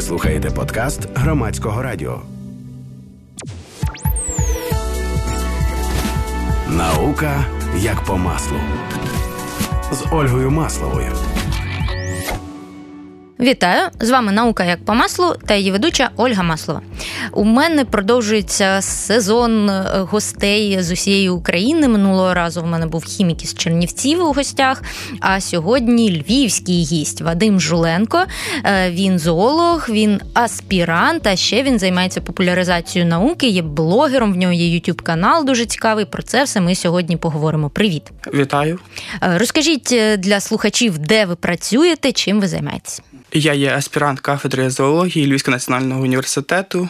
Ви слухаєте подкаст Громадського радіо. Наука як по маслу. З Ольгою Масловою. Вітаю! З вами «Наука як по маслу» та її ведуча Ольга Маслова. У мене продовжується сезон гостей з усієї України. Минулого разу в мене був хімік із Чернівців у гостях, а сьогодні львівський гість Вадим Жуленко. Він зоолог, він аспірант, а ще він займається популяризацією науки, є блогером, в нього є YouTube-канал дуже цікавий. Про це все ми сьогодні поговоримо. Привіт! Вітаю! Розкажіть для слухачів, де ви працюєте, чим ви займаєтесь? Я є аспірант кафедри зоології Львівського національного університету.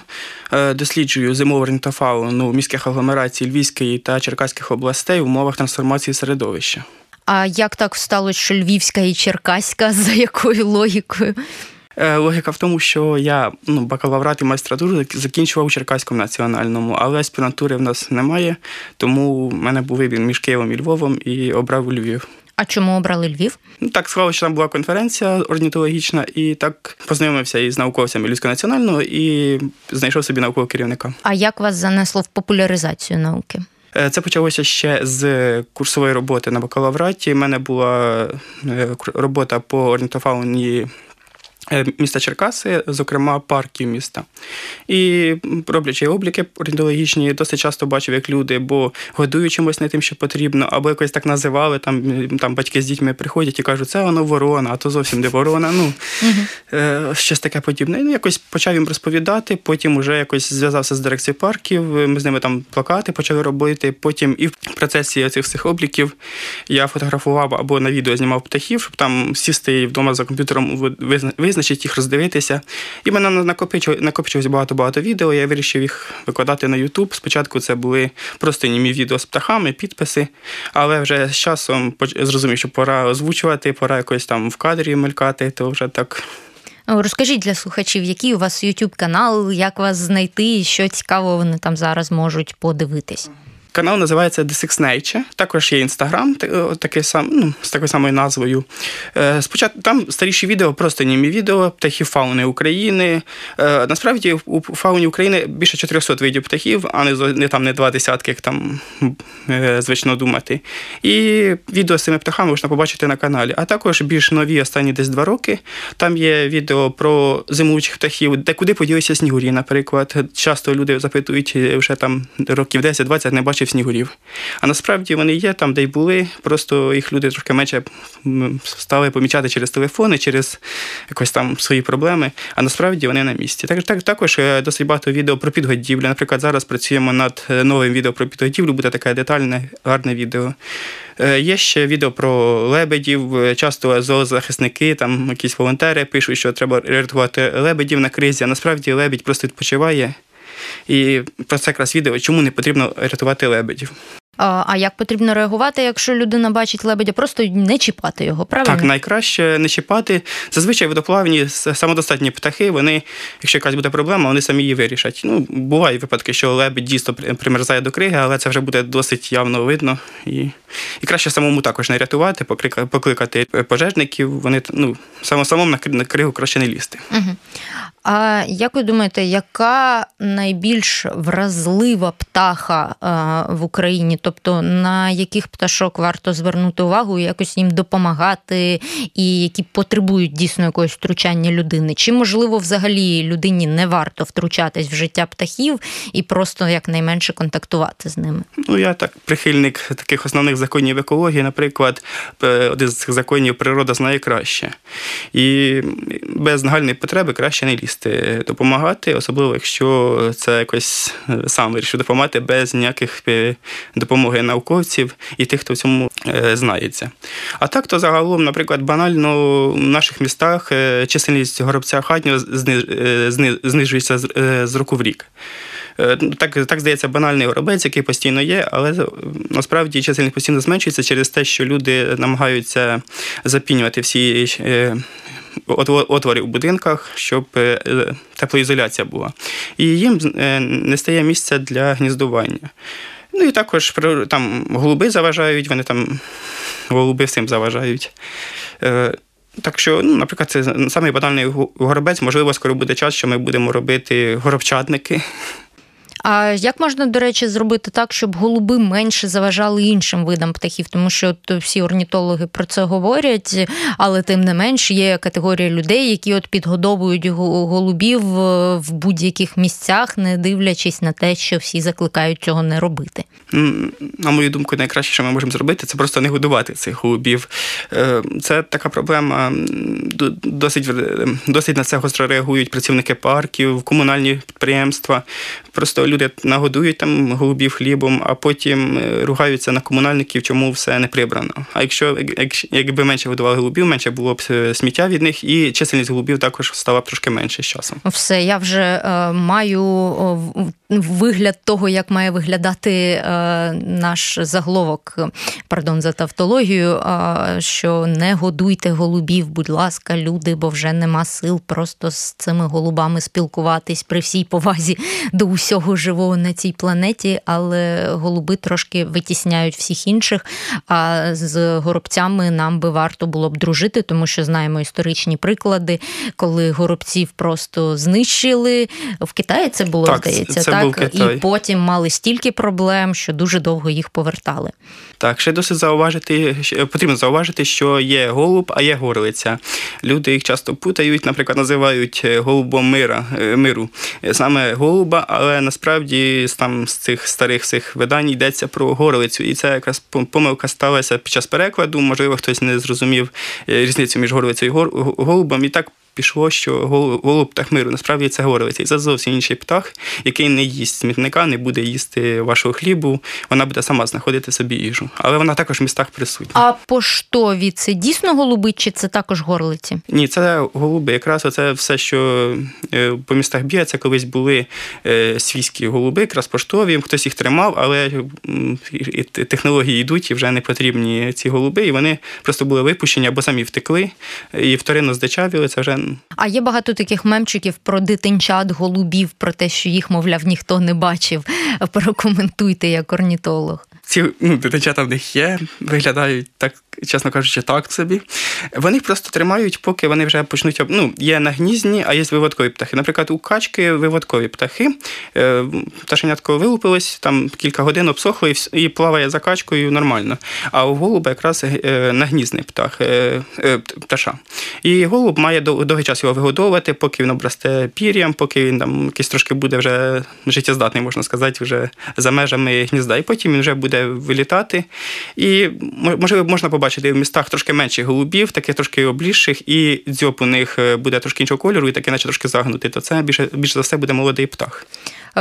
Досліджую зимову та фауну міських агломерацій Львівської та Черкаських областей в умовах трансформації середовища. А як так сталося, що Львівська і Черкаська? За якою логікою? Логіка в тому, що я бакалаврат і магістратуру закінчував у Черкаському національному, але аспірантури в нас немає, тому в мене був вибір між Києвом і Львовом і обрав Львів. А чому обрали Львів? Так склалося, що там була конференція орнітологічна, і так познайомився із науковцями Львівського національного і знайшов собі наукового керівника. А як вас занесло в популяризацію науки? Це почалося ще з курсової роботи на бакалавраті. У мене була робота по орнітофауні міста Черкаси, зокрема парків міста. І роблячи обліки орнітологічні, досить часто бачив, як люди, бо годують чимось не тим, що потрібно, або якось так називали, там батьки з дітьми приходять і кажуть, це воно ворона, а то зовсім не ворона, щось таке подібне. І якось почав їм розповідати, потім уже якось зв'язався з дирекцією парків, ми з ними там плакати почали робити, потім і в процесі цих всіх обліків я фотографував або на відео знімав птахів, щоб там сісти вдома за комп'ютером визначити їх, роздивитися. І мене накопичилось багато-багато відео, я вирішив їх викладати на YouTube. Спочатку це були просто німі відео з птахами, підписи, але вже з часом зрозумів, що пора озвучувати, пора якось там в кадрі мелькати, то вже так. Розкажіть для слухачів, який у вас YouTube-канал, як вас знайти і що цікавого вони там зараз можуть подивитись? Канал називається The Six Nature. Також є Інстаграм з такою самою назвою. Спочатку там старіші відео, просто німі відео, птахи фауни України. Насправді у фауні України більше 400 видів птахів, а не 20, як там звично думати. І відео з цими птахами можна побачити на каналі. А також більш нові, останні десь 2 роки. Там є відео про зимуючих птахів, де куди поділися снігурі, наприклад. Часто люди запитують, вже там років 10-20 не бачать снігурів. А насправді вони є там, де й були, просто їх люди трошки менше стали помічати через телефони, через якось там свої проблеми, а насправді вони на місці. Також досить багато відео про підгодівлю. Наприклад, зараз працюємо над новим відео про підгодівлю, буде таке детальне, гарне відео. Є ще відео про лебедів, часто зоозахисники, там якісь волонтери пишуть, що треба рятувати лебедів на кризі, а насправді лебідь просто відпочиває. І про це якраз відео, чому не потрібно рятувати лебедів. А як потрібно реагувати, якщо людина бачить лебедя? Просто не чіпати його, правильно? Так, найкраще не чіпати. Зазвичай водоплавні самодостатні птахи, вони, якщо якась буде проблема, вони самі її вирішать. Бувають випадки, що лебедь дійсно примерзає до криги, але це вже буде досить явно видно. І краще самому також не рятувати, покликати пожежників. Вони самому на кригу краще не лізти. Угу. А як ви думаєте, яка найбільш вразлива птаха в Україні? Тобто, на яких пташок варто звернути увагу і якось їм допомагати, і які потребують дійсно якогось втручання людини? Чи, можливо, взагалі людині не варто втручатись в життя птахів і просто якнайменше контактувати з ними? Я так прихильник таких основних законів екології, наприклад, один з цих законів «Природа знає краще». І без нагальної потреби краще не лізти, допомагати, особливо, якщо це якось сам вирішив допомагати без ніяких допомоги науковців і тих, хто в цьому знається. А так, то загалом, наприклад, банально в наших містах чисельність горобця хатнього знижується з року в рік. Так, здається, банальний горобець, який постійно є, але насправді чисельність постійно зменшується через те, що люди намагаються запінювати всі отвори у будинках, щоб теплоізоляція була. І їм не стає місця для гніздування. І також там голуби заважають, вони там голуби всім заважають. Так що, ну, наприклад, це самий банальний горобець. Можливо, скоро буде час, що ми будемо робити горобчатники. А як можна, до речі, зробити так, щоб голуби менше заважали іншим видам птахів? Тому що от всі орнітологи про це говорять, але тим не менш є категорія людей, які от підгодовують голубів в будь-яких місцях, не дивлячись на те, що всі закликають цього не робити. На мою думку, найкраще, що ми можемо зробити, це просто не годувати цих голубів. Це така проблема, досить на це гостро реагують працівники парків, комунальні підприємства. Просто люди нагодують там голубів хлібом, а потім ругаються на комунальників, чому все не прибрано. А якби менше годували голубів, менше було б сміття від них, і чисельність голубів також стала б трошки менше з часом. Все, я вже маю вигляд того, як має виглядати наш заголовок, пардон за тавтологію, що не годуйте голубів, будь ласка, люди, бо вже нема сил просто з цими голубами спілкуватись при всій повазі до усього живого на цій планеті, але голуби трошки витісняють всіх інших, а з горобцями нам би варто було б дружити, тому що знаємо історичні приклади, коли горобців просто знищили. В Китаї це було, так, здається, це так? І потім мали стільки проблем, що дуже довго їх повертали. Так, ще досить потрібно зауважити, що є голуб, а є горлиця. Люди їх часто путають, наприклад, називають голубом миру. Саме голуба, але насправді там з цих старих всіх видань йдеться про горлицю. І це якраз помилка сталася під час перекладу. Можливо, хтось не зрозумів різницю між горлицею і голубом. І так пішло, що голуб птах миру. Насправді це горлиця. І це зовсім інший птах, який не їсть смітника, не буде їсти вашого хлібу. Вона буде сама знаходити собі їжу. Але вона також в містах присутня. А поштові – це дійсно голуби, чи це також горлиці? Ні, це голуби. Якраз оце все, що по містах б'є, це колись були свійські голуби, якраз поштові. Хтось їх тримав, але технології йдуть, і вже не потрібні ці голуби. І вони просто були випущені або самі втекли, і вторинно здичавіли. Це вже... А є багато таких мемчиків про дитинчат голубів, про те, що їх, мовляв, ніхто не бачив. Прокоментуйте як орнітолог. Ці дитинчата в них є, виглядають так, чесно кажучи, так собі. Вони їх просто тримають, поки вони вже почнуть... Є нагнізні, а є виводкові птахи. Наприклад, у качки виводкові птахи. Пташенятко вилупилось, там кілька годин обсохло і плаває за качкою нормально. А у голуба якраз нагнізний пташа. І голуб має довгий час його вигодовувати, поки він обрасте пір'ям, поки він там якийсь трошки буде вже життєздатний, можна сказати, вже за межами гнізда. І потім він вже буде вилітати. І, можливо, можна побачити в містах трошки менших голубів, таких трошки облізших, і дзьоб у них буде трошки іншого кольору, і таке наче трошки загнутий. То це більше за все буде молодий птах.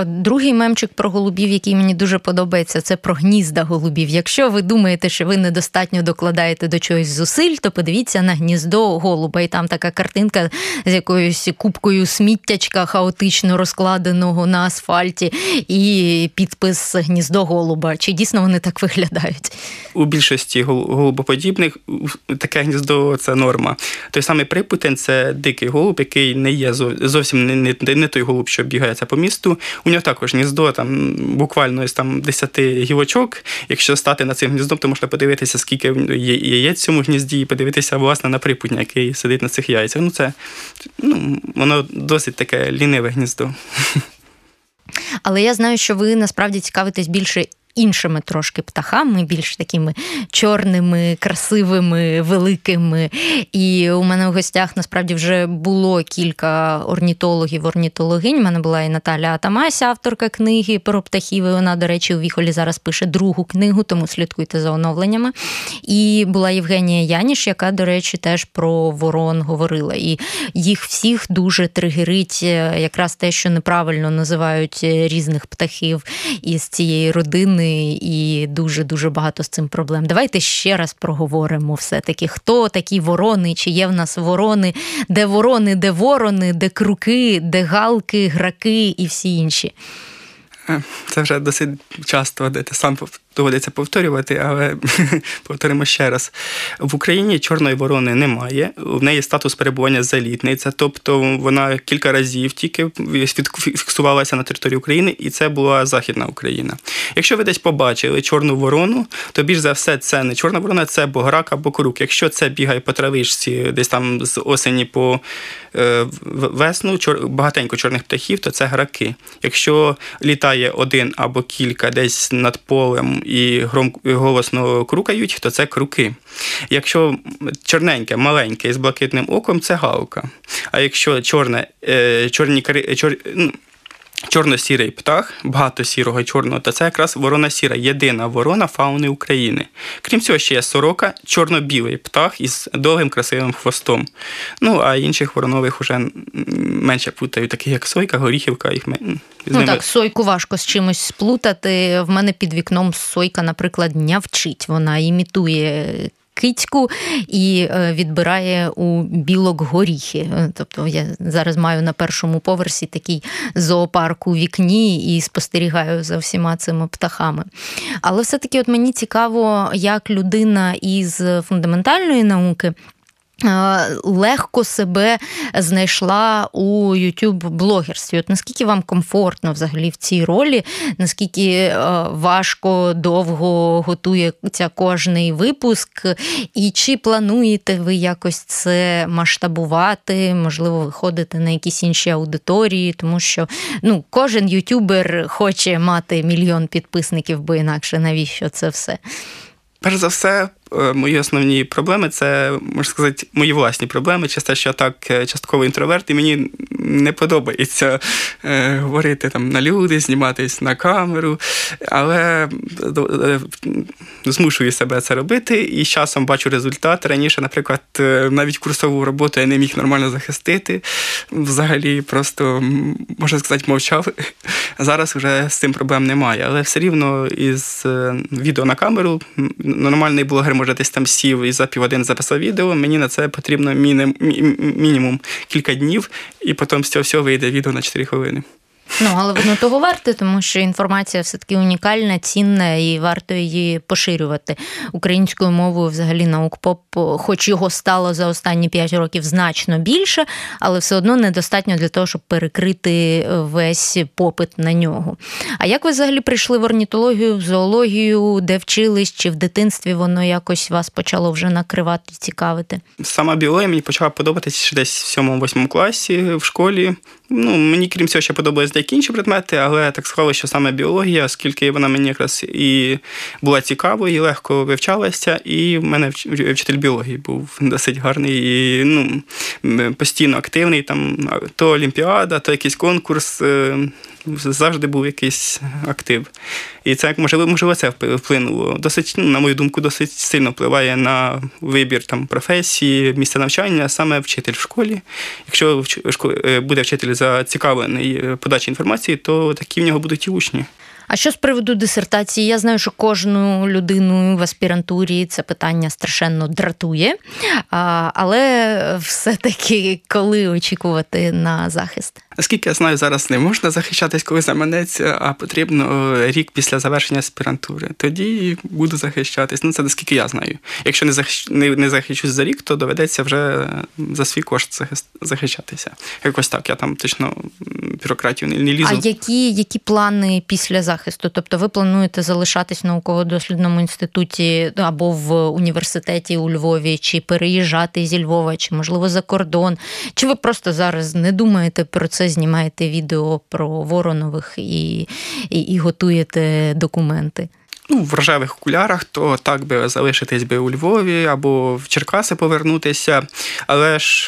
Другий мемчик про голубів, який мені дуже подобається, це про гнізда голубів. Якщо ви думаєте, що ви недостатньо докладаєте до чогось зусиль, то подивіться на гніздо голуба. І там така картинка з якоюсь купкою сміттячка хаотично розкладеного на асфальті і підпис «Гніздо голуба». Чи дійсно вони так виглядають? У більшості голубоподібних таке гніздо – це норма. Той самий Припутень – це дикий голуб, який не є зовсім не той голуб, що бігається по місту. У нього також гніздо, там буквально із 10 гілочок. Якщо стати на цим гніздом, то можна подивитися, скільки яєць в цьому гнізді, і подивитися, власне, на Припутня, який сидить на цих яйцях. Воно досить таке ліниве гніздо. Але я знаю, що ви насправді цікавитесь більше іншими трошки птахами, більш такими чорними, красивими, великими. І у мене в гостях насправді вже було кілька орнітологів, орнітологинь. У мене була і Наталя Атамась, авторка книги про птахів. І вона, до речі, у Віхолі зараз пише другу книгу, тому слідкуйте за оновленнями. І була Євгенія Яніш, яка, до речі, теж про ворон говорила. І їх всіх дуже тригерить якраз те, що неправильно називають різних птахів із цієї родини. І дуже-дуже багато з цим проблем. Давайте ще раз проговоримо все-таки, хто такі ворони, чи є в нас ворони, де ворони, де круки, де галки, граки і всі інші. Це вже досить часто, де ти сам доводиться повторювати, але повторимо ще раз. В Україні чорної ворони немає, в неї статус перебування залітниця, тобто вона кілька разів тільки фіксувалася на території України, і це була Західна Україна. Якщо ви десь побачили чорну ворону, то більш за все це не чорна ворона, це бограк або корук. Якщо це бігає по травичці десь там з осені по весну, багатенько чорних птахів, то це граки. Якщо літає один або кілька десь над полем і голосно крукають, то це круки. Якщо чорненьке, маленьке, з блакитним оком, це галка. А якщо чорно-сірий птах, багато сірого і чорного, то це якраз ворона сіра, єдина ворона фауни України. Крім цього, ще є сорока, чорно-білий птах із довгим красивим хвостом. Ну, а інших воронових уже менше плутають, таких як сойка, горіхівка. Так, сойку важко з чимось сплутати. В мене під вікном сойка, наприклад, нявчить. Вона імітує кицьку і відбирає у білок горіхи. Тобто я зараз маю на першому поверсі такий зоопарк у вікні і спостерігаю за всіма цими птахами. Але все-таки от мені цікаво, як людина із фундаментальної науки легко себе знайшла у YouTube-блогерстві. От наскільки вам комфортно взагалі в цій ролі, наскільки важко, довго готується кожний випуск, і чи плануєте ви якось це масштабувати, можливо, виходити на якісь інші аудиторії, тому що кожен ютубер хоче мати 1 мільйон підписників, бо інакше навіщо це все? Перш за все, мої основні проблеми – це, можна сказати, мої власні проблеми. Через те, що я так частково інтроверт, і мені не подобається говорити там на люди, зніматись на камеру. Але змушую себе це робити, і з часом бачу результат. Раніше, наприклад, навіть курсову роботу я не міг нормально захистити. Взагалі просто, можна сказати, мовчав. Зараз вже з цим проблем немає. Але все рівно із відео на камеру нормальний блогер може десь там сів і за півгодини записав відео, мені на це потрібно мінімум кілька днів, і потім з цього всього вийде відео на 4 хвилини. Але воно того варте, тому що інформація все-таки унікальна, цінна, і варто її поширювати. Українською мовою взагалі наукпоп, хоч його стало за останні 5 років значно більше, але все одно недостатньо для того, щоб перекрити весь попит на нього. А як ви взагалі прийшли в орнітологію, в зоологію, де вчились, чи в дитинстві воно якось вас почало вже накривати і цікавити? Сама біологія мені почала подобатися десь в 7-8 класі, в школі. Мені, крім цього, ще подобалися деякі інші предмети, але так склалося, що саме біологія, оскільки вона мені якраз і була цікавою, і легко вивчалася, і в мене вчитель біології був досить гарний і постійно активний, там то олімпіада, то якийсь конкурс, завжди був якийсь актив. І це, можливо, це вплинуло. На мою думку, досить сильно впливає на вибір там професії, місця навчання, саме вчитель в школі. Якщо буде вчитель зацікавлений подачі інформації, то такі в нього будуть і учні. А що з приводу дисертації? Я знаю, що кожну людину в аспірантурі це питання страшенно дратує, але все-таки коли очікувати на захист? Наскільки я знаю, зараз не можна захищатись, коли заманеться, а потрібно рік після завершення аспірантури. Тоді буду захищатись. Це наскільки я знаю. Якщо не захищусь за рік, то доведеться вже за свій кошт захищатися. Якось так, я там точно бюрократію не лізу. А які плани після захисту? Тобто ви плануєте залишатись в науково-дослідному інституті або в університеті у Львові, чи переїжджати зі Львова, чи, можливо, за кордон? Чи ви просто зараз не думаєте про це, знімаєте відео про воронових і готуєте документи? В рожевих окулярах, то так би залишитись би у Львові або в Черкаси повернутися. Але ж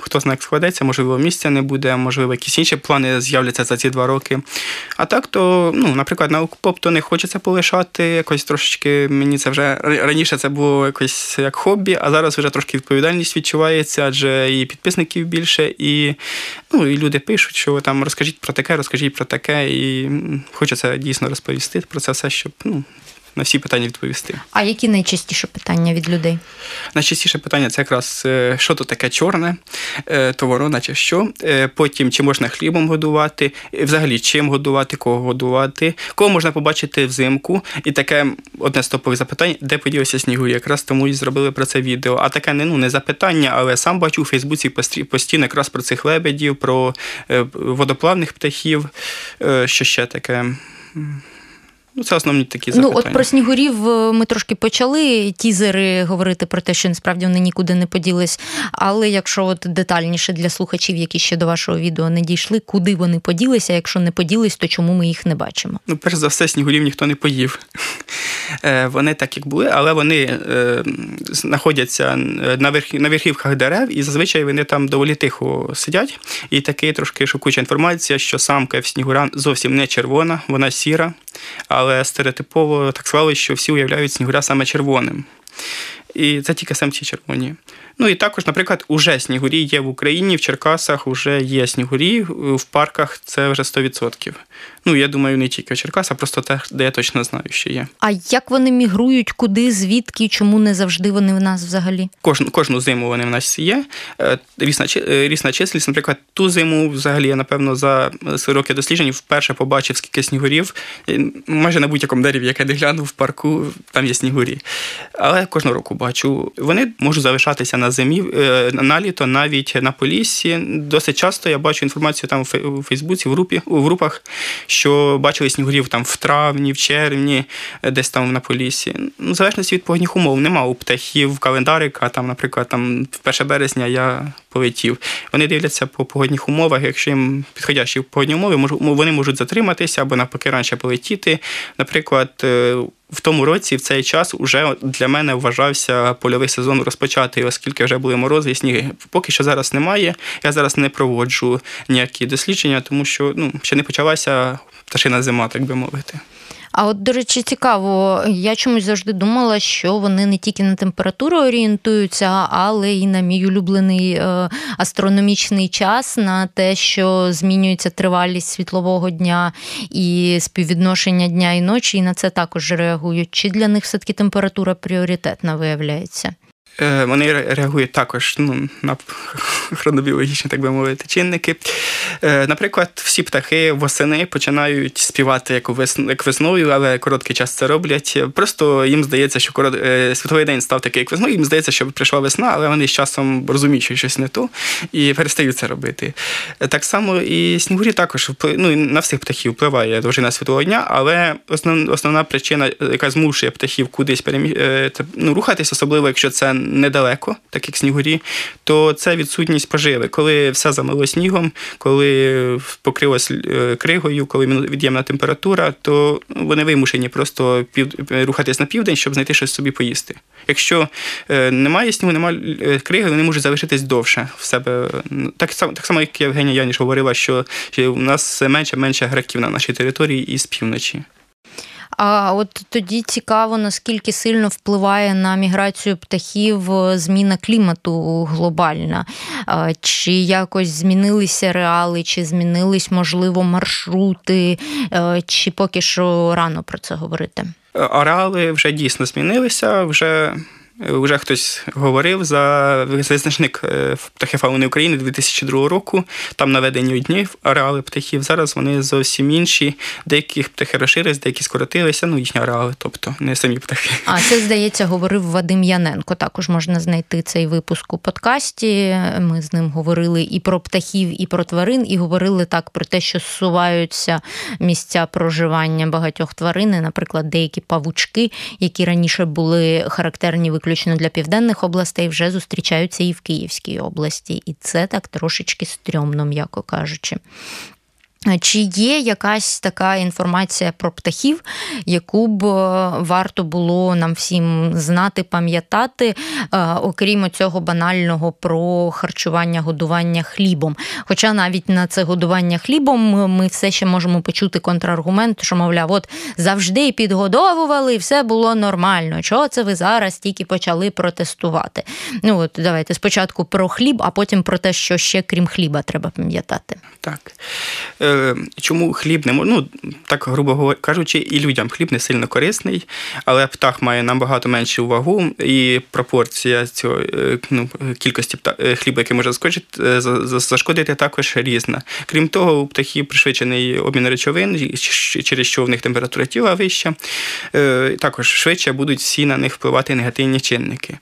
хто знає, як складеться, можливо, місця не буде, можливо, якісь інші плани з'являться за ці 2 роки. А так, то, наприклад, наукпоп, то не хочеться полишати, якось трошечки мені це вже... Раніше це було якось як хобі, а зараз вже трошки відповідальність відчувається, адже і підписників більше, і люди пишуть, що там розкажіть про таке, і хочеться дійсно розповісти про це все, щоб на всі питання відповісти. А які найчастіше питання від людей? Найчастіше питання – це якраз, що то таке чорне, то ворона чи що. Потім, чи можна хлібом годувати, взагалі, чим годувати, кого годувати, кого можна побачити взимку. І таке одне з топових запитань, де поділися снігурі, якраз тому і зробили про це відео. А таке не запитання, але сам бачу у Фейсбуці постійно якраз про цих лебедів, про водоплавних птахів, що ще таке. Це основні такі запитання. От про снігурів ми трошки почали тізери говорити про те, що насправді вони нікуди не поділись. Але якщо от детальніше для слухачів, які ще до вашого відео не дійшли, куди вони поділися, а якщо не поділись, то чому ми їх не бачимо? Перш за все, снігурів ніхто не поїв. Вони так, як були, але вони знаходяться на верхівках дерев, і зазвичай вони там доволі тихо сидять. І така трошки шокуюча інформація, що самка в снігура зовсім не червона, вона сіра. Але стереотипово так склалося, що всі уявляють снігуря саме червоним. І це тільки самці червоні. І також, наприклад, уже снігурі є в Україні, в Черкасах уже є снігурі, в парках це вже 100%. Я думаю, не тільки в Черкасах, а просто те, де я точно знаю, що є. А як вони мігрують, куди, звідки, чому не завжди вони в нас взагалі? Кожну зиму вони в нас є. Різна чисельність. Наприклад, ту зиму взагалі я, напевно, за роки досліджень вперше побачив, скільки снігурів. Майже на будь-якому дереві, яке я глянув в парку, там є снігурі. Але кожного року бачу. Вони можуть залишатися на зимі, на літо, навіть на Поліссі. Досить часто я бачу інформацію там у Фейсбуці, в групах, що бачили снігурів там в травні, в червні, десь там на Поліссі. В залежності від погодних умов. Нема у птахів календарика, там, наприклад, там, 1 березня я полетів. Вони дивляться по погодних умовах. Якщо їм підходящі погодні умови, вони можуть затриматися або навпаки раніше полетіти. Наприклад, в тому році, в цей час, вже для мене вважався польовий сезон розпочати, оскільки вже були морози і сніги. Поки що зараз немає, я зараз не проводжу ніякі дослідження, тому що ще не почалася пташина зима, так би мовити. А от, до речі, цікаво, я чомусь завжди думала, що вони не тільки на температуру орієнтуються, але і на мій улюблений астрономічний час, на те, що змінюється тривалість світлового дня і співвідношення дня і ночі, і на це також реагують. Чи для них все-таки температура пріоритетна виявляється? Вони реагують також на хронобіологічні, так би мовити, чинники. Наприклад, всі птахи восени починають співати як весною, але короткий час це роблять. Просто їм здається, що світовий день став такий, як весною, їм здається, що прийшла весна, але вони з часом розуміють, що щось не то, і перестають це робити. Так само і снігурі також, на всіх птахів впливає довжина світового дня, але основна причина, яка змушує птахів кудись рухатись, особливо якщо це недалеко, так як снігурі, то це відсутність поживи. Коли все замило снігом, коли покрилось кригою, коли від'ємна температура, то вони вимушені просто рухатись на південь, щоб знайти щось собі поїсти. Якщо немає снігу, немає криги, вони можуть залишитись довше в себе. Так само, як Євгенія Яніш говорила, що у нас менше граків на нашій території і з півночі. А от тоді цікаво, наскільки сильно впливає на міграцію птахів зміна клімату глобальна. Чи якось змінилися реали, чи змінились, можливо, маршрути, чи поки що рано про це говорити? Ареали вже дійсно змінилися, Вже хтось говорив за визначник птахофауни України 2002 року. Там наведені одні ареали птахів. Зараз вони зовсім інші. Деяких птахи розширились, деякі скоротилися. Їхні ареали, тобто не самі птахи. А це, здається, говорив Вадим Яненко. Також можна знайти цей випуск у подкасті. Ми з ним говорили і про птахів, і про тварин, і говорили так про те, що зсуваються місця проживання багатьох тварин. Наприклад, деякі павучки, які раніше були характерні виключно для південних областей, вже зустрічаються і в Київській області. І це так трошечки стрьомно, м'яко кажучи. Чи є якась така інформація про птахів, яку б варто було нам всім знати, пам'ятати, окрім цього банального про харчування, годування хлібом? Хоча навіть на це годування хлібом ми все ще можемо почути контраргумент, що, мовляв, от завжди підгодовували, все було нормально. Чого це ви зараз тільки почали протестувати? Давайте спочатку про хліб, а потім про те, що ще крім хліба треба пам'ятати. Так. чому хліб не можна, так грубо кажучи, і людям хліб не сильно корисний, але птах має набагато меншу вагу, і пропорція цього, кількості хліба, який може зашкодити, також різна. Крім того, у птахів пришвидшений обмін речовин, через що в них температура тіла вища, також швидше будуть всі на них впливати негативні чинники.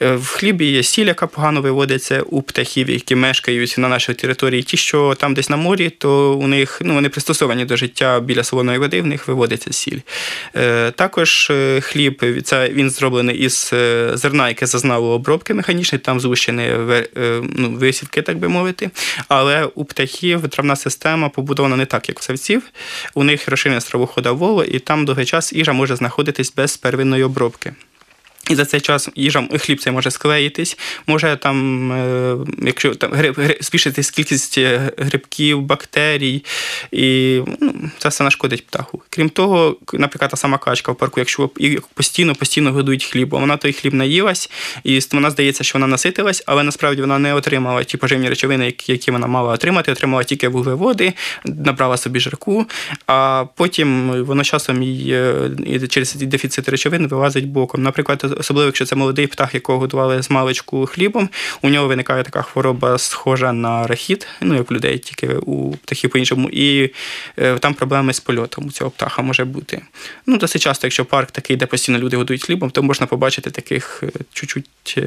В хлібі є сіль, яка погано виводиться у птахів, які мешкають на нашій території. Ті, що там десь на морі, то у них, вони пристосовані до життя біля солоної води, в них виводиться сіль. Також хліб, він зроблений із зерна, яке зазнало обробки механічної, там згущені висівки, так би мовити. Але у птахів травна система побудована не так, як у савців. У них розширення стравохода волу, і там довгий час їжа може знаходитись без первинної обробки. І за цей час хліб цей може склеїтись, може там, якщо там збільшитись кількість грибків, бактерій, і це все нашкодить птаху. Крім того, наприклад, та сама качка в парку, якщо її постійно годують хлібом, вона той хліб наїлась, і вона здається, що вона наситилась, але насправді вона не отримала ті поживні речовини, які вона мала отримати, отримала тільки вуглеводи, набрала собі жирку, а потім воно часом через дефіцит речовин вилазить боком. Наприклад, особливо, якщо це молодий птах, якого годували з маличку хлібом, у нього виникає така хвороба, схожа на рахіт, як у людей, тільки у птахів по-іншому, і там проблеми з польотом у цього птаха може бути. Досить часто, якщо парк такий, де постійно люди годують хлібом, то можна побачити таких чуть-чуть...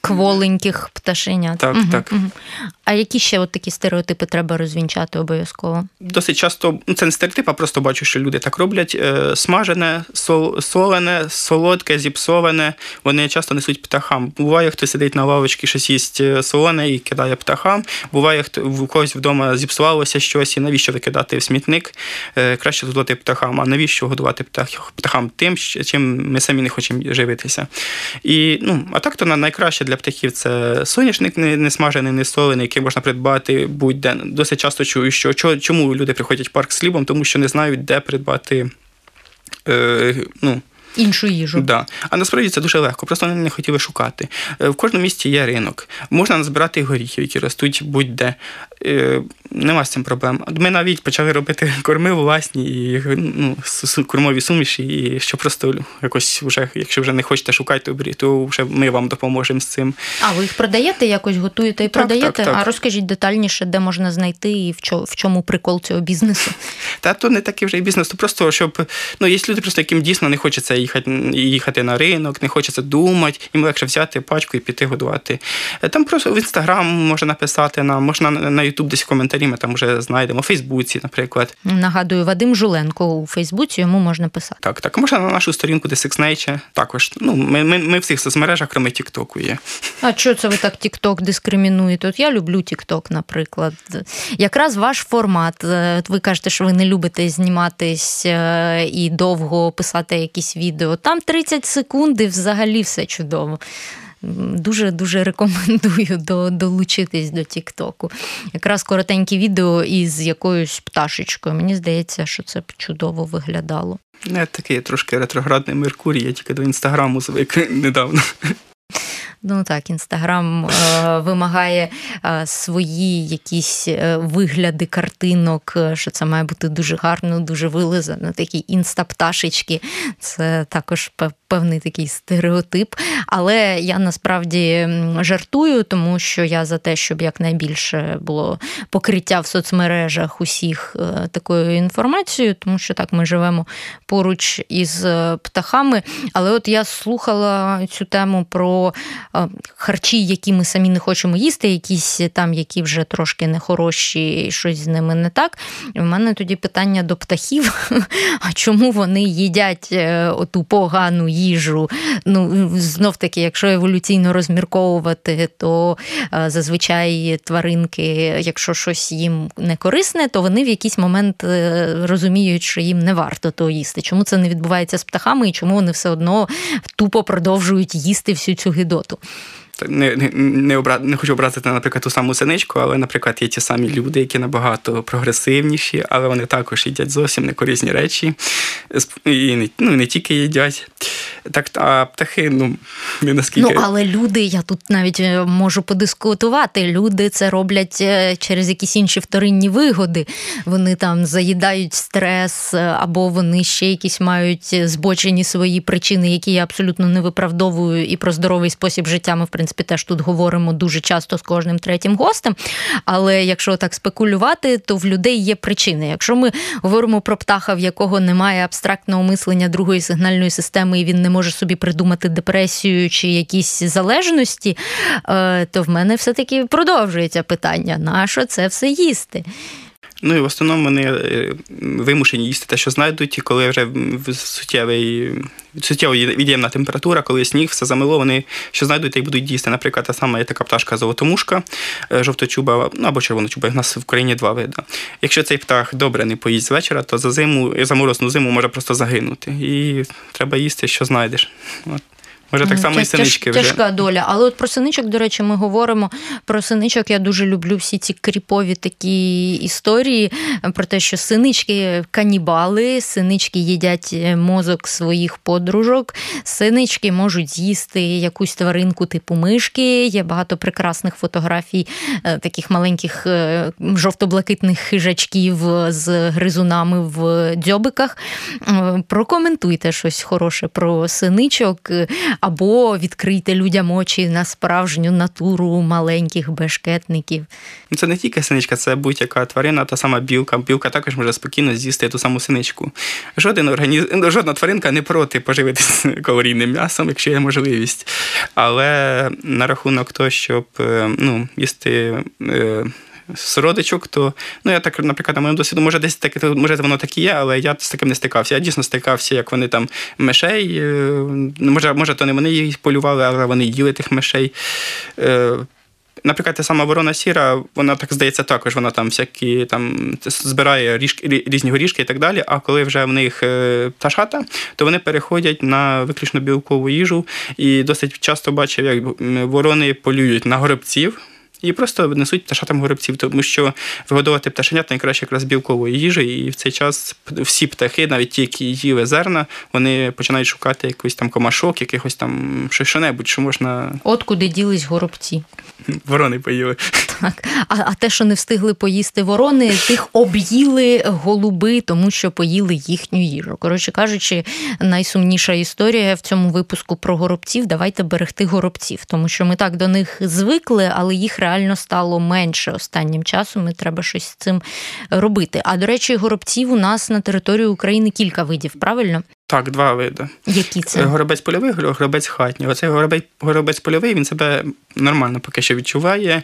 кволеньких пташенят. Так. А які ще от такі стереотипи треба розвінчати обов'язково? Досить часто, це не стереотип, а просто бачу, що люди так роблять. Смажене, солене, солодке, зіпсоване, вони часто несуть птахам. Буває, хто сидить на лавочці, щось їсть солоне і кидає птахам. Буває, у когось вдома зіпсувалося щось, і навіщо викидати в смітник? Краще годувати птахам. А навіщо годувати птахам тим, чим ми самі не хочемо живитися? І, а так то найкраще для птахів це соняшник не смажений, не солений, який можна придбати будь-де. Досить часто чую, що чому люди приходять в парк з хлібом, тому що не знають, де придбати іншу їжу. Да. А насправді це дуже легко, просто вони не хотіли шукати. В кожному місті є ринок. Можна назбирати горіхів, які ростуть будь-де. Нема з цим проблем. Ми навіть почали робити корми власні, кормові суміші, і що просто якось вже, якщо вже не хочете шукати, то вже ми вам допоможемо з цим. А ви їх продаєте якось, готуєте і продаєте? Так. А розкажіть детальніше, де можна знайти і в чому прикол цього бізнесу? Та то не такий вже і бізнес, то просто, щоб... є люди просто, яким дійсно не хочеться їхати на ринок, не хочеться думати, їм легше взяти пачку і піти годувати. Там просто в Інстаграм можна написати нам, можна на Ютуб десь в коментарі, ми там вже знайдемо, у Фейсбуці, наприклад. Нагадую, Вадим Жуленко у Фейсбуці, йому можна писати. Так, можна на нашу сторінку The Six Nature також. Ми в всіх соцмережах, крім Тіктоку, є. А чого це ви так Тікток дискримінуєте? От я люблю Тікток, наприклад. Якраз ваш формат. Ви кажете, що ви не любите зніматись і довго писати якісь відео. Там 30 секунд і взагалі все чудово. Дуже-дуже рекомендую долучитись до Тік-Току. Якраз коротенькі відео із якоюсь пташечкою. Мені здається, що це б чудово виглядало. Я такий трошки ретроградний Меркурій, я тільки до Інстаграму звик недавно. Інстаграм вимагає свої якісь вигляди картинок, що це має бути дуже гарно, дуже вилизано, такі інстапташечки. Це також певний такий стереотип. Але я насправді жартую, тому що я за те, щоб якнайбільше було покриття в соцмережах усіх такою інформацією, тому що так ми живемо поруч із птахами. Але от я слухала цю тему про харчі, які ми самі не хочемо їсти, якісь там, які вже трошки нехороші, щось з ними не так. У мене тоді питання до птахів, а чому вони їдять оту погану їжу? Знов-таки, якщо еволюційно розмірковувати, то зазвичай тваринки, якщо щось їм не корисне, то вони в якийсь момент розуміють, що їм не варто то їсти. Чому це не відбувається з птахами і чому вони все одно тупо продовжують їсти всю цю гидоту? Не хочу образити, наприклад, ту саму синичку, але, наприклад, є ті самі люди, які набагато прогресивніші, але вони також їдять зовсім некорисні речі. І не тільки їдять. Так, а птахи, не наскільки... але люди, я тут навіть можу подискутувати, люди це роблять через якісь інші вторинні вигоди. Вони там заїдають стрес, або вони ще якісь мають збочені свої причини, які я абсолютно не виправдовую, і про здоровий спосіб життя ми, в принципі, теж тут говоримо дуже часто з кожним третім гостем. Але якщо так спекулювати, то в людей є причини. Якщо ми говоримо про птаха, в якого немає абстрактного мислення другої сигнальної системи, і він не може собі придумати депресію чи якісь залежності, то в мене все-таки продовжується питання, нащо це все їсти? І в основному вони вимушені їсти те, що знайдуть, і коли вже суттєво від'ємна температура, коли сніг, все замило, вони що знайдуть, те й будуть їсти. Наприклад, та сама є така пташка золотомушка, жовточуба, або червоночуба, в нас в країні два види. Якщо цей птах добре не поїсть з вечора, то за морозну зиму може просто загинути. І треба їсти, що знайдеш. От. Може, так само і синички вже. Тяжка доля. Але от про синичок, до речі, ми говоримо. Про синичок я дуже люблю всі ці кріпові такі історії про те, що синички канібали, синички їдять мозок своїх подружок, синички можуть з'їсти якусь тваринку типу мишки. Є багато прекрасних фотографій таких маленьких жовто-блакитних хижачків з гризунами в дзьобиках. Прокоментуйте щось хороше про синичок. Або відкрити людям очі на справжню натуру маленьких бешкетників. Це не тільки синичка, це будь-яка тварина, та сама білка. Білка також може спокійно з'їсти ту саму синичку. Жодна тваринка не проти поживитися калорійним м'ясом, якщо є можливість. Але на рахунок того, щоб їсти... сородичок, то, я так, наприклад, на моєму досвіду, може воно так і є, але я з таким не стикався. Я дійсно стикався, як вони там мишей, може то не вони їх полювали, але вони їли тих мишей. Наприклад, та сама ворона сіра, вона, так здається, також, вона там всякі збирає різні горішки і так далі, а коли вже в них пташата, то вони переходять на виключно білкову їжу, і досить часто бачив, як ворони полюють на горобців, і просто несуть пташатам горобців, тому що вигодовувати пташенят найкраще якраз білкової їжі, і в цей час всі птахи, навіть ті, які їли зерна, вони починають шукати якийсь там комашок, якихось там що-небудь, що можна... От куди ділись горобці. Ворони поїли. Так. А те, що не встигли поїсти ворони, тих об'їли голуби, тому що поїли їхню їжу. Коротше кажучи, найсумніша історія в цьому випуску про горобців. Давайте берегти горобців, тому що ми так до них звикли, але їх реально стало менше останнім часом, і треба щось з цим робити. А, до речі, горобців у нас на території України кілька видів, правильно? Так, два види. Які це? Горобець польовий, горобець хатній. Оцей горобець польовий, він себе нормально поки що відчуває,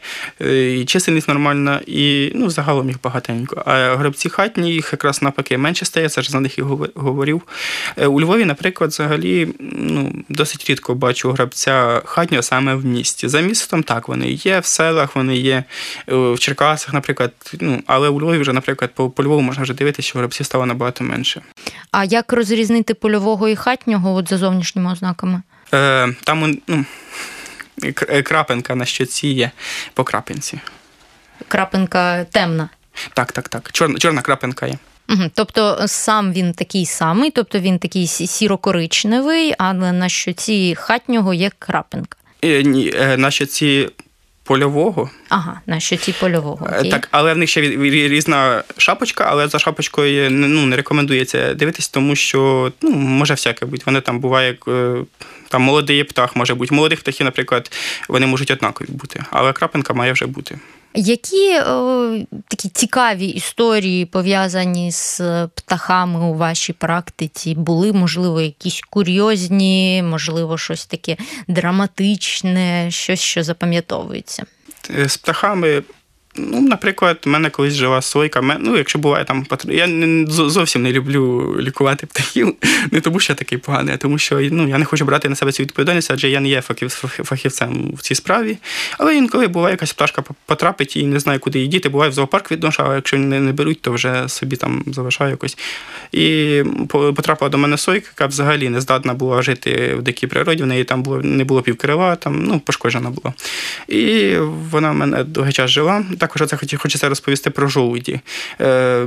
і чисельність нормальна, і загалом їх багатенько. А горобці хатні, їх якраз навпаки менше стає, це ж за них і говорив. У Львові, наприклад, взагалі досить рідко бачу горобця хатнього саме в місті. За містом так вони є, в селах вони є, в Черкасах, наприклад. Але у Львові вже, наприклад, по Львову можна вже дивитися, що горобців стало набагато менше. А як розрізнити польового і хатнього за зовнішніми ознаками? Там крапинка на щоці є по крапинці. Крапинка темна? Так. Чорна крапинка є. Тобто сам він такий самий, тобто він такий сіро-коричневий, а на щоці хатнього є крапинка? Ні, на щоці... польового. Ага, на щоці польового. Окей. Так, але в них ще різна шапочка, але за шапочкою не рекомендується дивитись, тому що може всяке бути. Вони там буває, там молодий птах може бути. Молодих птахів, наприклад, вони можуть однакові бути, але крапинка має вже бути. Які такі цікаві історії, пов'язані з птахами у вашій практиці, були, можливо, якісь курйозні, можливо, щось таке драматичне, щось, що запам'ятовується? З птахами... Наприклад, в мене колись жила сойка. Якщо буває там я зовсім не люблю лікувати птахів, не тому, що я такий поганий, а тому, що я не хочу брати на себе цю відповідальність, адже я не є фахівцем в цій справі. Але інколи буває, якась пташка потрапить і не знає, куди її діти. Буває, в зоопарк відношу, а якщо не беруть, то вже собі там залишаю якось. І потрапила до мене сойка, яка взагалі не здатна була жити в дикій природі. В неї там не було півкрила, пошкоджена була. І вона в мене довгий час жила. Так також хочеться розповісти про жолуді.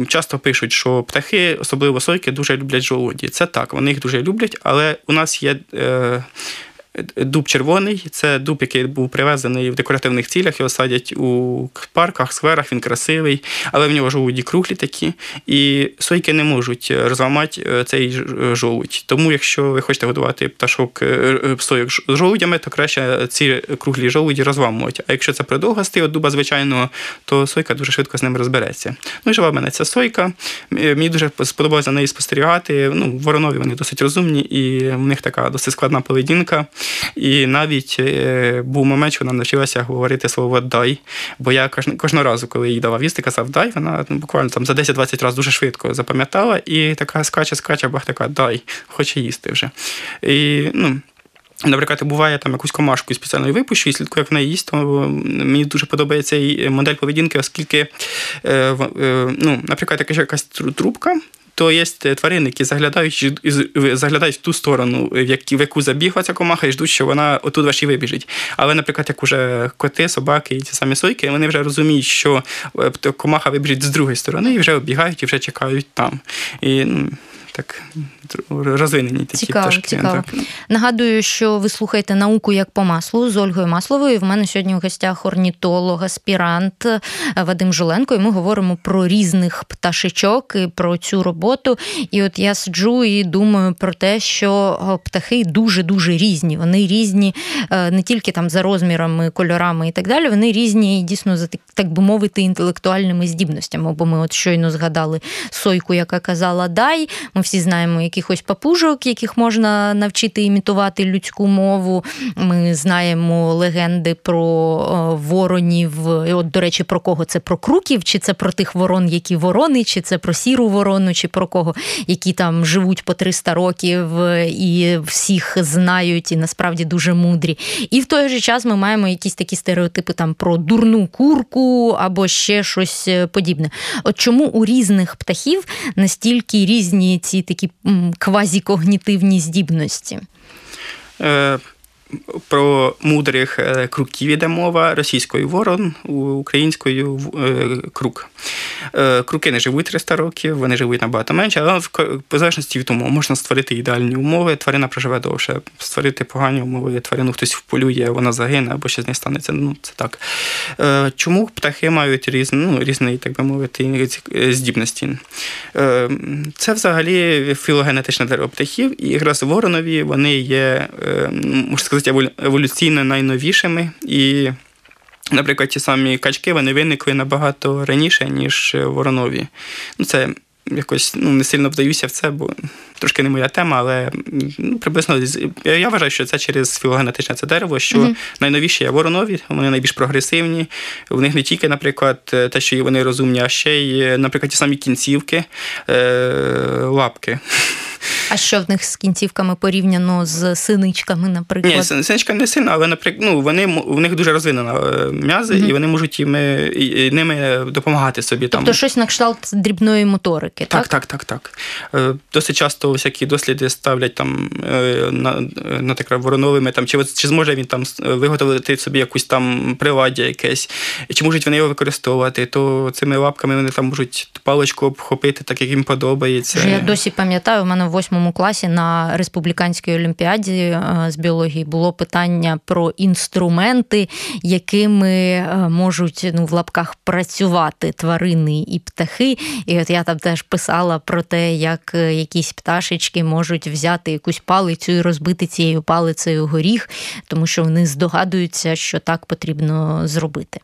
Часто пишуть, що птахи, особливо сойки, дуже люблять жолуді. Це так, вони їх дуже люблять, але у нас є... Дуб червоний – це дуб, який був привезений в декоративних цілях, його садять у парках, скверах, він красивий, але в нього жолуді круглі такі, і сойки не можуть розламати цей жолудь. Тому, якщо ви хочете годувати пташок сойок з жолудями, то краще ці круглі жолуді розламувати. А якщо це придовгастий от дуба звичайного, то сойка дуже швидко з ним розбереться. Ну і жива в мене ця сойка. Мені дуже сподобалося за нею спостерігати. Ну, воронові вони досить розумні, і в них така досить складна поведінка. І навіть був момент, що вона навчилася говорити слово «дай», бо я кожного разу, коли їй давав їсти, казав «дай», вона буквально там за 10-20 разів дуже швидко запам'ятала, і така скаче, бах, така «дай», хоче їсти вже. І, ну... Наприклад, буває, там якусь комашку спеціально випущу і слідкую, як вона їсть, то мені дуже подобається її модель поведінки, оскільки, наприклад, якась трубка, то є тварини, які заглядають в ту сторону, в яку забігла ця комаха, і ждуть, що вона отут ваші вибіжить. Але, наприклад, як уже коти, собаки і ці самі сойки, вони вже розуміють, що комаха вибіжить з другої сторони, і вже оббігають, і вже чекають там. І, так, розвинені такі пташки. Цікаво. Так. Нагадую, що ви слухаєте «Науку як по маслу» з Ольгою Масловою. В мене сьогодні в гостях орнітолог, аспірант Вадим Жуленко. І ми говоримо про різних пташечок і про цю роботу. І от я сиджу і думаю про те, що птахи дуже-дуже різні. Вони різні не тільки там за розмірами, кольорами і так далі. Вони різні і дійсно за, так би мовити, інтелектуальними здібностями. Бо ми от щойно згадали сойку, яка казала «дай». Ми всі знаємо якихось папужок, яких можна навчити імітувати людську мову. Ми знаємо легенди про воронів. От, до речі, про кого? Це про круків? Чи це про тих ворон, які ворони? Чи це про сіру ворону? Чи про кого? Які там живуть по 300 років і всіх знають, і насправді дуже мудрі. І в той же час ми маємо якісь такі стереотипи там про дурну курку або ще щось подібне. От чому у різних птахів настільки різні ці такі квазікогнітивні здібності? Про мудрих круків іде мова, російською ворон, українською крук. Круки не живуть 300 років, вони живуть набагато менше, але в залежності від умов можна створити ідеальні умови, тварина проживе довше. Створити погані умови, тварину хтось вполює, вона загине або щось не станеться. Ну, це так. Чому птахи мають різні, так би мовити, здібності? Це взагалі філогенетичне дерево птахів, і якраз воронові, вони є, можна сказати, еволюційно найновішими, і, наприклад, ті самі качки, вони виникли набагато раніше, ніж воронові. Ну, це якось, не сильно вдаюся в це, бо трошки не моя тема, але приблизно, я вважаю, що це через філогенетичне це дерево, що найновіші є воронові, вони найбільш прогресивні, в них не тільки, наприклад, те, що вони розумні, а ще й, наприклад, ті самі кінцівки, лапки. А що в них з кінцівками порівняно з синичками, наприклад? Ні, синичка не сильна, але, наприклад, в них дуже розвинена м'язи, і вони можуть ними допомагати собі. Тобто щось на кшталт дрібної моторики, так? Так. Досить часто всякі досліди ставлять там на так вороновими, там, чи зможе він там виготовити собі якусь там приладдя якесь, чи можуть вони його використовувати, то цими лапками вони там можуть паличку обхопити, так як їм подобається. Я досі пам'ятаю, в мене в 8 класі на республіканській олімпіаді з біології було питання про інструменти, якими можуть в лапках працювати тварини і птахи. І от я там теж писала про те, як якісь пташечки можуть взяти якусь палицю і розбити цією палицею горіх, тому що вони здогадуються, що так потрібно зробити.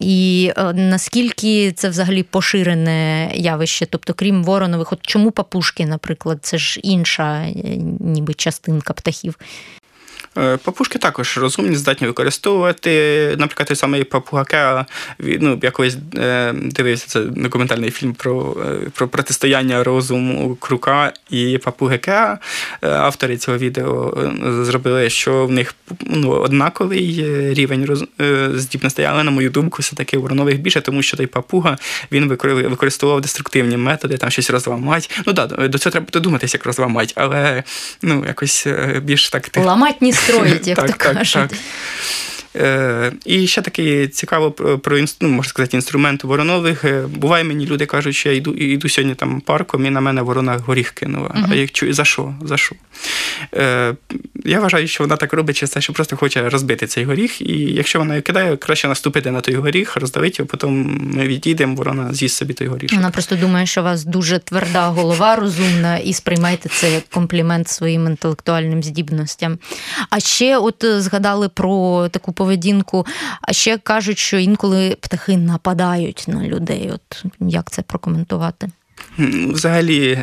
І наскільки це взагалі поширене явище? Тобто, крім воронових, от чому папушки, наприклад, це ж інша ніби частинка птахів? Папушки також розумні, здатні використовувати. Наприклад, той самий папуга Кеа, я колись дивився, це документальний фільм про протистояння розуму крука і папуги Кеа. Автори цього відео зробили, що в них однаковий рівень здібностей, але, на мою думку, все-таки воронових більше, тому що той папуга, він використовував деструктивні методи, там щось розламати. До цього треба додуматися, як розламати, але якось більш так... Ламать не строїть, як то кажуть. І ще такий цікавий про інструмент воронових. Буває, мені люди кажуть, що я йду сьогодні там парком, і на мене ворона горіх кинула. Uh-huh. А я чую, за що? За що? Я вважаю, що вона так робить через те, що просто хоче розбити цей горіх. І якщо вона його кидає, краще наступити на той горіх, роздавити його, потім ми відійдемо, ворона з'їсть собі той горіх. Вона просто думає, що у вас дуже тверда голова, розумна, і сприймайте це як комплімент своїм інтелектуальним здібностям. А ще от згадали про таку поведінку, а ще кажуть, що інколи птахи нападають на людей. От як це прокоментувати? Взагалі,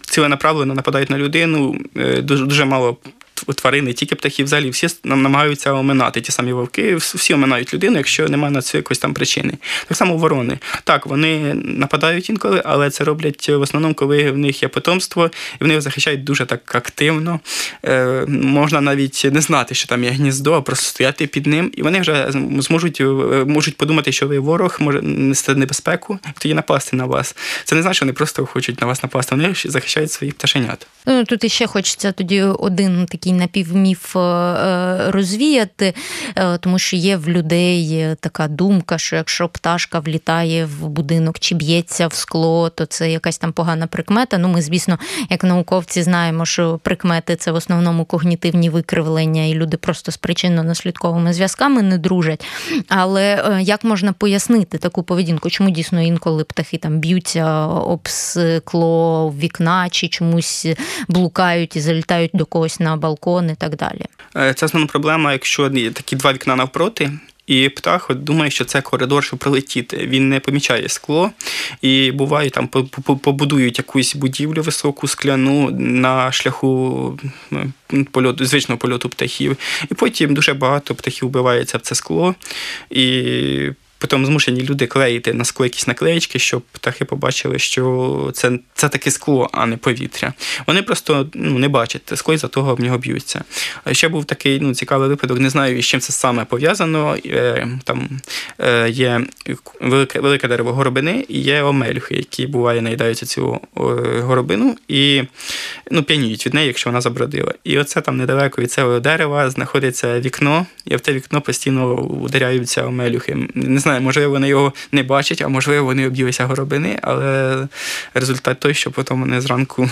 ціленаправлено нападають на людину, дуже мало тварини, тільки птахи, взагалі всі намагаються оминати, ті самі вовки, всі оминають людину, якщо немає на це якоїсь там причини. Так само ворони. Так, вони нападають інколи, але це роблять в основному, коли в них є потомство, і вони його захищають дуже так активно. Можна навіть не знати, що там є гніздо, а просто стояти під ним, і вони вже можуть подумати, що ви ворог, може нести небезпеку, тоді напасти на вас. Це не значить, що вони просто хочуть на вас напасти, вони захищають своїх пташенят. Ну, тут іще хочеться тоді один такий напівміф розвіяти, тому що є в людей така думка, що якщо пташка влітає в будинок чи б'ється в скло, то це якась там погана прикмета. Ну, ми, звісно, як науковці знаємо, що прикмети – це в основному когнітивні викривлення, і люди просто з причинно-наслідковими зв'язками не дружать. Але як можна пояснити таку поведінку? Чому дійсно інколи птахи там б'ються об скло вікна, чи чомусь блукають і залітають до когось на балкон і так далі? Це основна проблема, якщо такі два вікна навпроти, і птах от думає, що це коридор, щоб прилетіти. Він не помічає скло, і буває, там побудують якусь будівлю високу, скляну на шляху польоту, звичного польоту птахів. І потім дуже багато птахів вбивається в це скло, і потім змушені люди клеїти на скло якісь наклеїчки, щоб птахи побачили, що це таке скло, а не повітря. Вони просто не бачать це скло і за того об нього б'ються. Ще був такий цікавий випадок, не знаю, з чим це саме пов'язано. Там є велике дерево горобини і є омелюхи, які буває наїдаються цю горобину і п'яніють від неї, якщо вона забродила. І оце там недалеко від цього дерева знаходиться вікно, і в те вікно постійно ударяються омелюхи. Не знаю, можливо, вони його не бачать, а можливо, вони об'їлися горобини, але результат той, що потім вони зранку...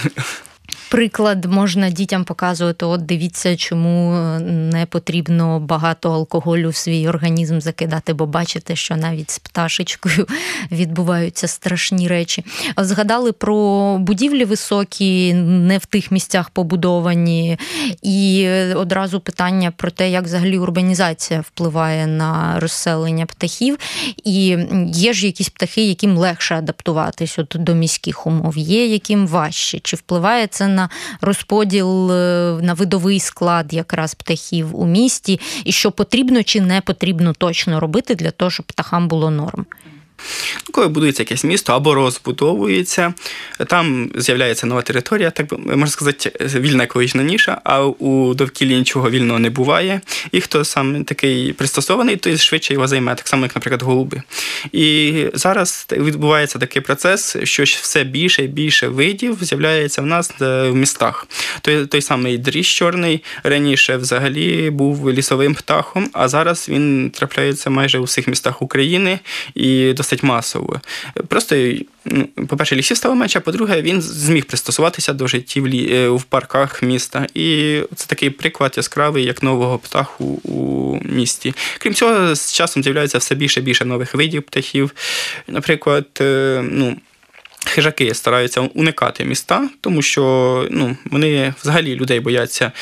Приклад можна дітям показувати, от дивіться, чому не потрібно багато алкоголю в свій організм закидати, бо бачите, що навіть з пташечкою відбуваються страшні речі. Згадали про будівлі високі, не в тих місцях побудовані, і одразу питання про те, як взагалі урбанізація впливає на розселення птахів, і є ж якісь птахи, яким легше адаптуватись от до міських умов, є яким важче, чи впливає це на розподіл, на видовий склад якраз птахів у місті, і що потрібно чи не потрібно точно робити для того, щоб птахам було норм? Коли будується якесь місто або розбудовується, там з'являється нова територія, так можна сказати, вільна екологічна ніша, а у довкіллі нічого вільного не буває. І хто сам такий пристосований, той швидше його займе, так само, як, наприклад, голуби. І зараз відбувається такий процес, що все більше і більше видів з'являється в нас в містах. Той самий дріщ чорний раніше взагалі був лісовим птахом, а зараз він трапляється майже у всіх містах України і досить масово. Просто, по-перше, лісів стало менше, а по-друге, він зміг пристосуватися до житті в парках міста. І це такий приклад яскравий, як нового птаху у місті. Крім цього, з часом з'являється все більше і більше нових видів птахів. Наприклад, хижаки стараються уникати міста, тому що вони взагалі людей бояться.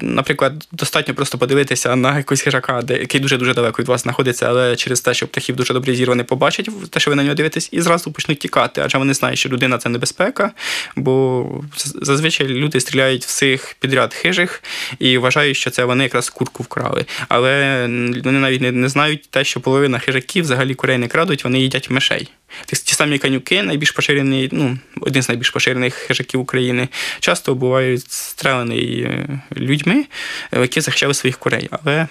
Наприклад, достатньо просто подивитися на якогось хижака, який дуже-дуже далеко від вас знаходиться, але через те, що птахів дуже добрі зір, вони побачать те, що ви на нього дивитесь, і зразу почнуть тікати, адже вони знають, що людина – це небезпека, бо зазвичай люди стріляють всіх підряд хижих і вважають, що це вони якраз курку вкрали. Але вони навіть не знають те, що половина хижаків взагалі курей не крадуть, вони їдять мишей. Ті самі канюки, найбільш поширений, один з найбільш поширених хижаків України, часто бувають стріляні людьми, які захищали своїх курей. Але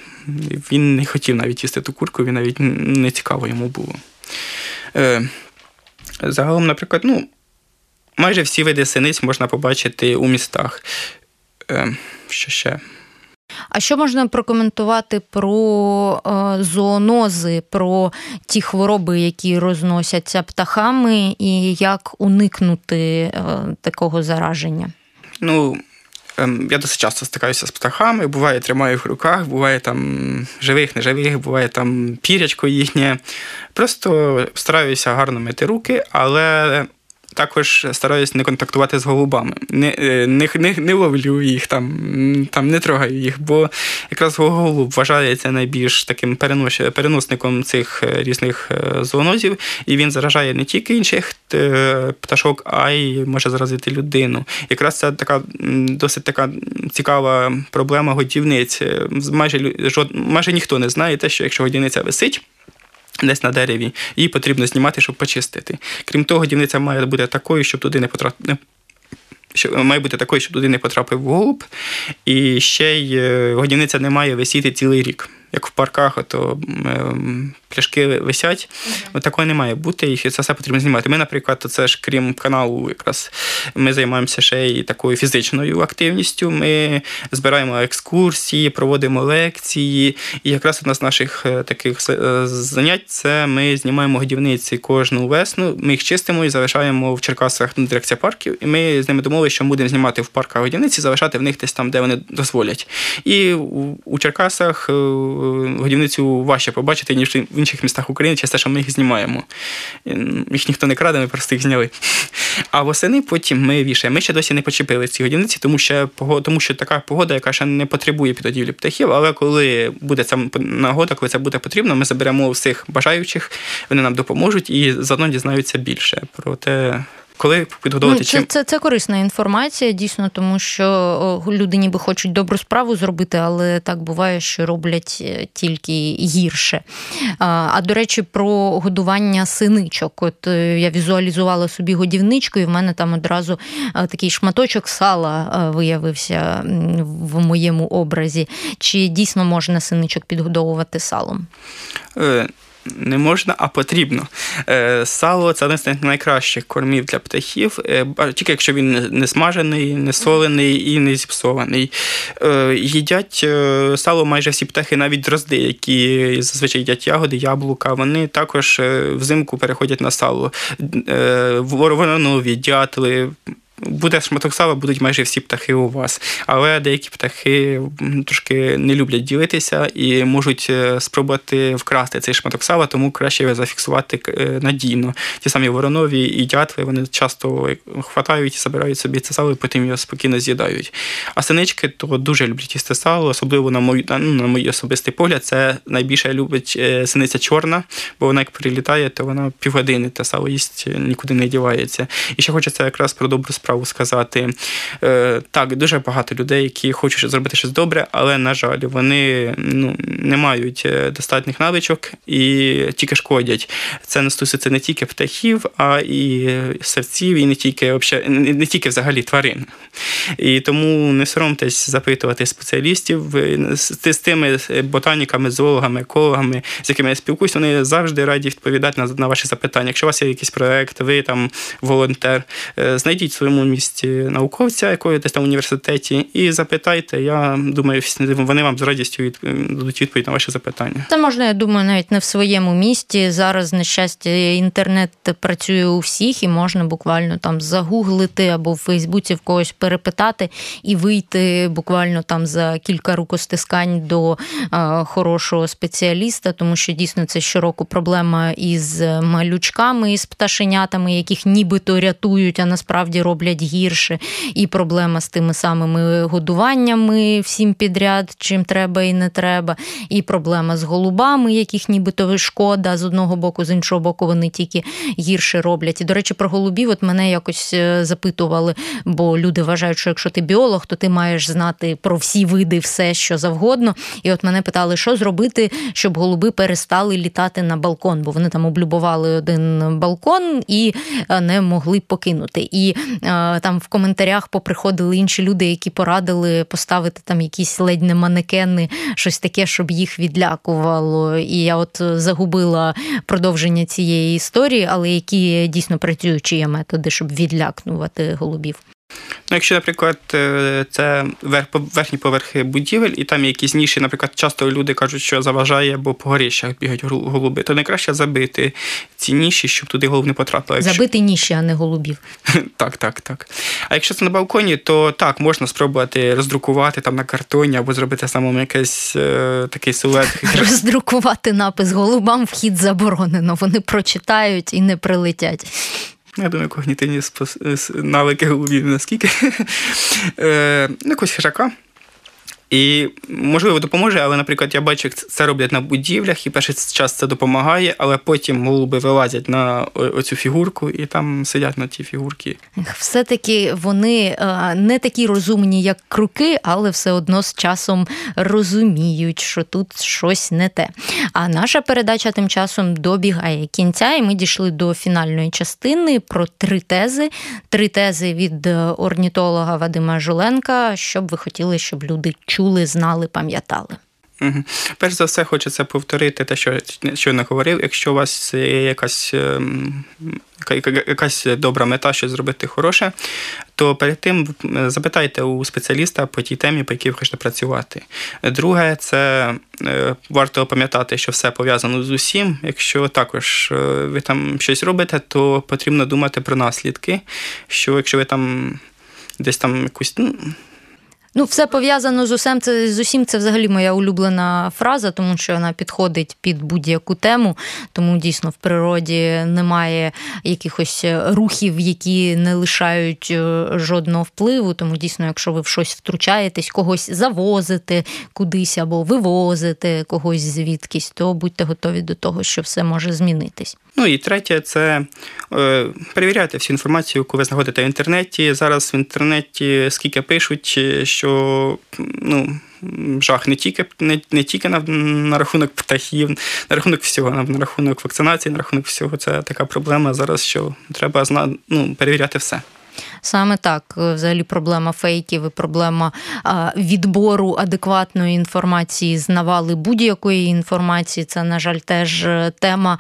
він не хотів навіть їсти ту курку, він навіть не цікаво йому було. Загалом, наприклад, майже всі види синиць можна побачити у містах. Що ще? А що можна прокоментувати про зоонози, про ті хвороби, які розносяться птахами, і як уникнути такого зараження? Ну, я досить часто стикаюся з птахами, буває, тримаю їх в руках, буває там живих, неживих, буває там пірячко їхнє. Просто стараюся гарно мити руки, але також стараюсь не контактувати з голубами. Не ловлю їх, там не трогаю їх, бо якраз голуб вважається найбільш таким переносником цих різних зоонозів, і він заражає не тільки інших пташок, а й може заразити людину. Якраз це досить така цікава проблема годівниць. Майже ніхто не знає те, що якщо годівниця висить десь на дереві, її потрібно знімати, щоб почистити. Крім того, годівниця має бути такою, щоб туди не потрапив голуб. І ще й годівниця не має висіти цілий рік. Як в парках, то пляшки висять. Такого не має бути, і це все потрібно знімати. Ми, наприклад, це ж крім каналу якраз, ми займаємося ще й такою фізичною активністю. Ми збираємо екскурсії, проводимо лекції. І якраз одна з наших таких занять – це ми знімаємо годівниці кожну весну, ми їх чистимо і залишаємо в Черкасах дирекція парків. І ми з ними домовилися, що будемо знімати в парках годівниці, залишати в них десь там, де вони дозволять. І у Черкасах годівницю важче побачити, ніж в інших містах України, через те, що ми їх знімаємо. Їх ніхто не краде, ми просто їх зняли. А восени потім ми вішаємо. Ми ще досі не почепили ці годівниці, тому що така погода, яка ще не потребує підгодівлі птахів, але коли буде ця нагода, коли це буде потрібно, ми заберемо всіх бажаючих, вони нам допоможуть і заодно дізнаються більше про те, коли підгодовувати. Це корисна інформація, дійсно, тому що люди ніби хочуть добру справу зробити, але так буває, що роблять тільки гірше. А до речі, про годування синичок. От я візуалізувала собі годівничку, і в мене там одразу такий шматочок сала виявився в моєму образі. Чи дійсно можна синичок підгодовувати салом? Не можна, а потрібно. Сало – це один з найкращих кормів для птахів, тільки якщо він не смажений, не солений і не зіпсований. Їдять сало майже всі птахи, навіть дрозди, які зазвичай їдять ягоди, яблука, вони також взимку переходять на сало. Воронові, дятли. Буде шматок сала, будуть майже всі птахи у вас. Але деякі птахи трошки не люблять ділитися і можуть спробувати вкрасти цей шматок сала, тому краще зафіксувати надійно. Ті самі воронові і дятли, вони часто хватають і забирають собі це сало, і потім його спокійно з'їдають. А синички то дуже люблять їсти сало, особливо на мій особистий погляд, це найбільше любить синиця чорна, бо вона як прилітає, то вона півгодини те сало їсть, нікуди не дівається. І ще хочеться якраз про добру справу сказати. Так, дуже багато людей, які хочуть зробити щось добре, але, на жаль, вони не мають достатніх навичок і тільки шкодять. Це стосується не тільки птахів, а і савців, і не тільки взагалі тварин. І тому не соромтесь запитувати спеціалістів. З тими ботаніками, зоологами, екологами, з якими я спілкуюсь, вони завжди раді відповідати на ваші запитання. Якщо у вас є якийсь проєкт, ви там волонтер, знайдіть своє місці науковця, якої десь там в університеті, і запитайте. Я думаю, вони вам з радістю дадуть відповідь на ваші запитання. Це можна, я думаю, навіть не в своєму місті. Зараз, на щастя, інтернет працює у всіх, і можна буквально там загуглити або в Фейсбуці в когось перепитати і вийти буквально там за кілька рукостискань до хорошого спеціаліста, тому що дійсно це щороку проблема із малючками, із пташенятами, яких нібито рятують, а насправді роблять гірше, і проблема з тими самими годуваннями всім підряд, чим треба і не треба, і проблема з голубами, яких нібито шкода з одного боку, з іншого боку вони тільки гірше роблять. І, до речі, про голубів от мене якось запитували, бо люди вважають, що якщо ти біолог, то ти маєш знати про всі види, все, що завгодно. І от мене питали, що зробити, щоб голуби перестали літати на балкон, бо вони там облюбували один балкон і не могли покинути. І там в коментарях поприходили інші люди, які порадили поставити там якісь ледь не манекени, щось таке, щоб їх відлякувало. І я от загубила продовження цієї історії, але які дійсно працюючі є методи, щоб відлякнувати голубів. Якщо, наприклад, це верхні поверхи будівель, і там є якісь ніші, наприклад, часто люди кажуть, що заважає, бо по горищах бігають голуби, то найкраще забити ці ніші, щоб туди голуб не потрапило. Забити ніші, а не голубів. Так. А якщо це на балконі, то так, можна спробувати роздрукувати там на картоні або зробити самому якийсь такий силует. Роздрукувати напис «Голубам вхід заборонено». Вони прочитають і не прилетять. Я думаю, когнітивні навики голубів наскільки. Якось хижака. І, можливо, допоможе, але, наприклад, я бачу, як це роблять на будівлях, і перший час це допомагає, але потім голуби вилазять на оцю фігурку і там сидять на ті фігурки. Все-таки вони не такі розумні, як круки, але все одно з часом розуміють, що тут щось не те. А наша передача тим часом добігає кінця, і ми дійшли до фінальної частини про три тези. Три тези від орнітолога Вадима Жуленка, що б ви хотіли, щоб люди чули, знали, пам'ятали. Угу. Перш за все, хочеться повторити те, що я говорив. Якщо у вас є якась добра мета, щось зробити хороше, то перед тим запитайте у спеціаліста по тій темі, по якій ви хочете працювати. Друге, це варто пам'ятати, що все пов'язано з усім. Якщо також ви там щось робите, то потрібно думати про наслідки, що якщо ви там десь там якусь... все пов'язано з усім, це взагалі моя улюблена фраза, тому що вона підходить під будь-яку тему, тому дійсно в природі немає якихось рухів, які не лишають жодного впливу, тому дійсно, якщо ви в щось втручаєтесь, когось завозите кудись або вивозите когось звідкись, то будьте готові до того, що все може змінитись. І третє, це перевіряйте всю інформацію, яку ви знаходите в інтернеті. Зараз в інтернеті скільки пишуть, що жах не тільки на рахунок птахів, на рахунок всього, на рахунок вакцинації, на рахунок всього. Це така проблема зараз, що треба перевіряти все. Саме так. Взагалі проблема фейків і проблема відбору адекватної інформації з навали будь-якої інформації. Це, на жаль, теж тема,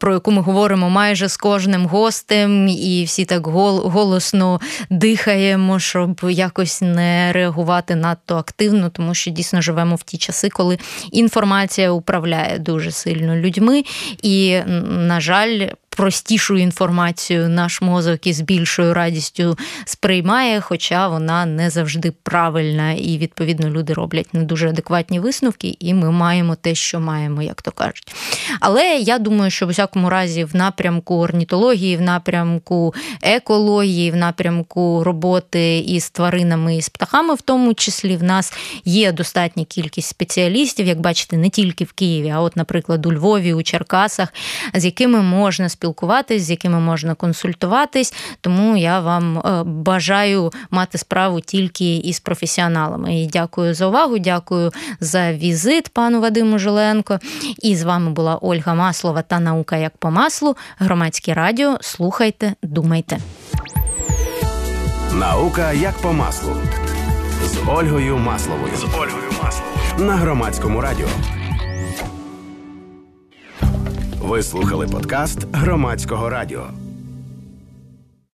про яку ми говоримо майже з кожним гостем, і всі так голосно дихаємо, щоб якось не реагувати надто активно, тому що дійсно живемо в ті часи, коли інформація управляє дуже сильно людьми і, на жаль, простішу інформацію наш мозок із більшою радістю сприймає, хоча вона не завжди правильна, і, відповідно, люди роблять не дуже адекватні висновки, і ми маємо те, що маємо, як то кажуть. Але я думаю, що в усякому разі в напрямку орнітології, в напрямку екології, в напрямку роботи із тваринами і з птахами, в тому числі в нас є достатня кількість спеціалістів, як бачите, не тільки в Києві, а от, наприклад, у Львові, у Черкасах, з якими можна спілкуватись, з якими можна консультуватись, тому я вам бажаю мати справу тільки із професіоналами. І дякую за увагу, дякую за візит пану Вадиму Жуленко. І з вами була Ольга Маслова та «Наука як по маслу». Громадське радіо. Слухайте, думайте. «Наука як по маслу» з Ольгою Масловою. На Громадському радіо. Ви слухали подкаст Громадського радіо.